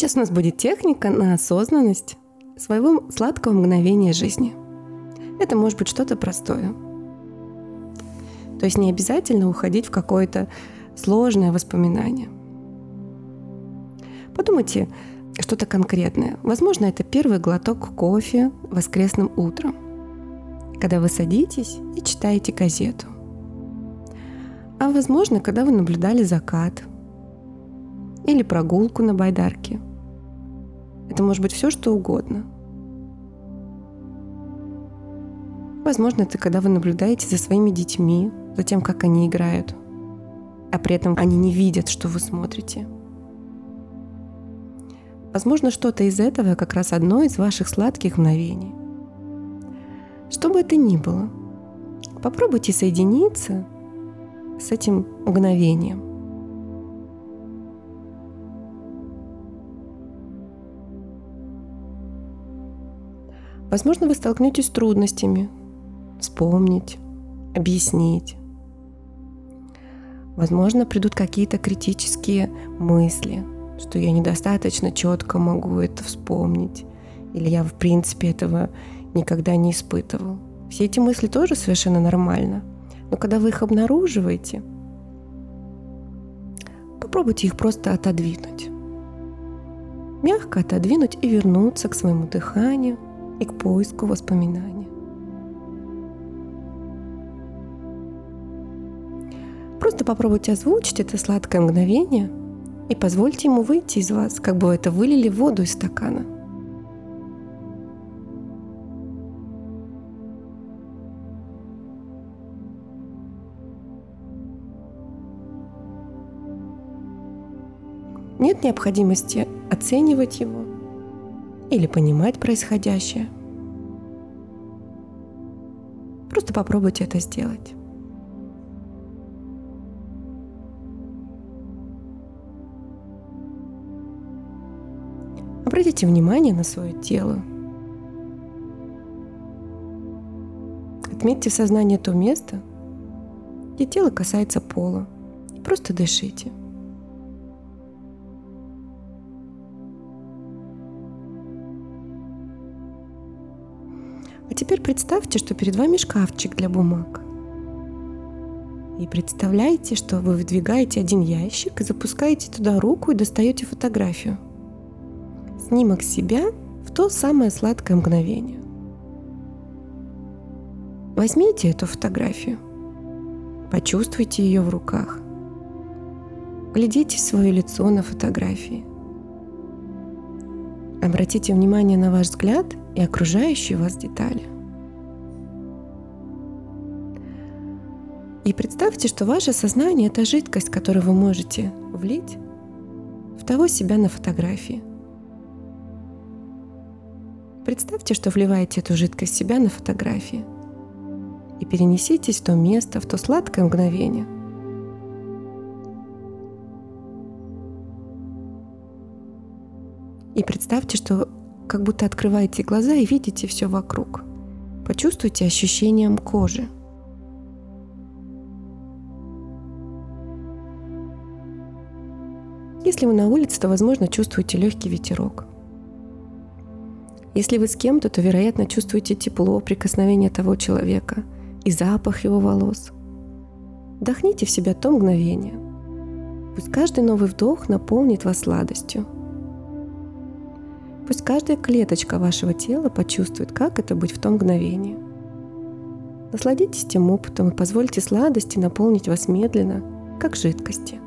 Сейчас у нас будет техника на осознанность своего сладкого мгновения жизни. Это может быть что-то простое. То есть не обязательно уходить в какое-то сложное воспоминание. Подумайте что-то конкретное. Возможно, это первый глоток кофе воскресным утром, когда вы садитесь и читаете газету. А возможно, когда вы наблюдали закат или прогулку на байдарке. Это может быть все, что угодно. Возможно, это когда вы наблюдаете за своими детьми, за тем, как они играют, а при этом они не видят, что вы смотрите. Возможно, что-то из этого как раз одно из ваших сладких мгновений. Что бы это ни было, попробуйте соединиться с этим мгновением. Возможно, вы столкнетесь с трудностями вспомнить, объяснить. Возможно, придут какие-то критические мысли, что я недостаточно четко могу это вспомнить, или я, в принципе, этого никогда не испытывал. Все эти мысли тоже совершенно нормально, но когда вы их обнаруживаете, попробуйте их просто отодвинуть. Мягко отодвинуть и вернуться к своему дыханию, и к поиску воспоминаний. Просто попробуйте озвучить это сладкое мгновение и позвольте ему выйти из вас, как бы это вылили воду из стакана. Нет необходимости оценивать его или понимать происходящее. Просто попробуйте это сделать. Обратите внимание на свое тело. Отметьте в сознании то место, где тело касается пола. И просто дышите. А теперь представьте, что перед вами шкафчик для бумаг. И представляете, что вы выдвигаете один ящик и запускаете туда руку и достаете фотографию. Снимок себя в то самое сладкое мгновение. Возьмите эту фотографию, почувствуйте ее в руках, глядите в свое лицо на фотографии. Обратите внимание на ваш взгляд и окружающие вас детали. И представьте, что ваше сознание — это жидкость, которую вы можете влить в того себя на фотографии. Представьте, что вливаете эту жидкость в себя на фотографии и перенеситесь в то место, в то сладкое мгновение. И представьте, что как будто открываете глаза и видите все вокруг. Почувствуйте ощущением кожи. Если вы на улице, то, возможно, чувствуете легкий ветерок. Если вы с кем-то, то, вероятно, чувствуете тепло, прикосновение того человека и запах его волос. Вдохните в себя то мгновение. Пусть каждый новый вдох наполнит вас сладостью. Пусть каждая клеточка вашего тела почувствует, как это быть в том мгновении. Насладитесь тем опытом и позвольте сладости наполнить вас медленно, как жидкости.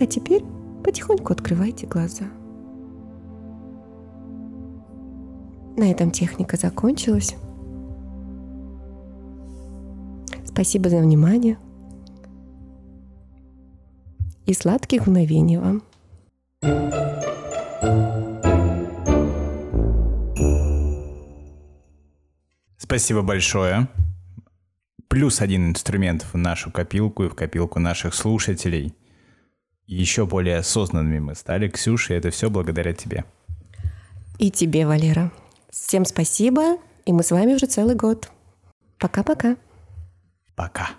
А теперь потихоньку открывайте глаза. На этом техника закончилась. Спасибо за внимание и сладких мгновений вам! Спасибо большое. Плюс один инструмент в нашу копилку и в копилку наших слушателей. Еще более осознанными мы стали, Ксюша, и это все благодаря тебе. И тебе, Валера. Всем спасибо, и мы с вами уже целый год. Пока-пока. Пока.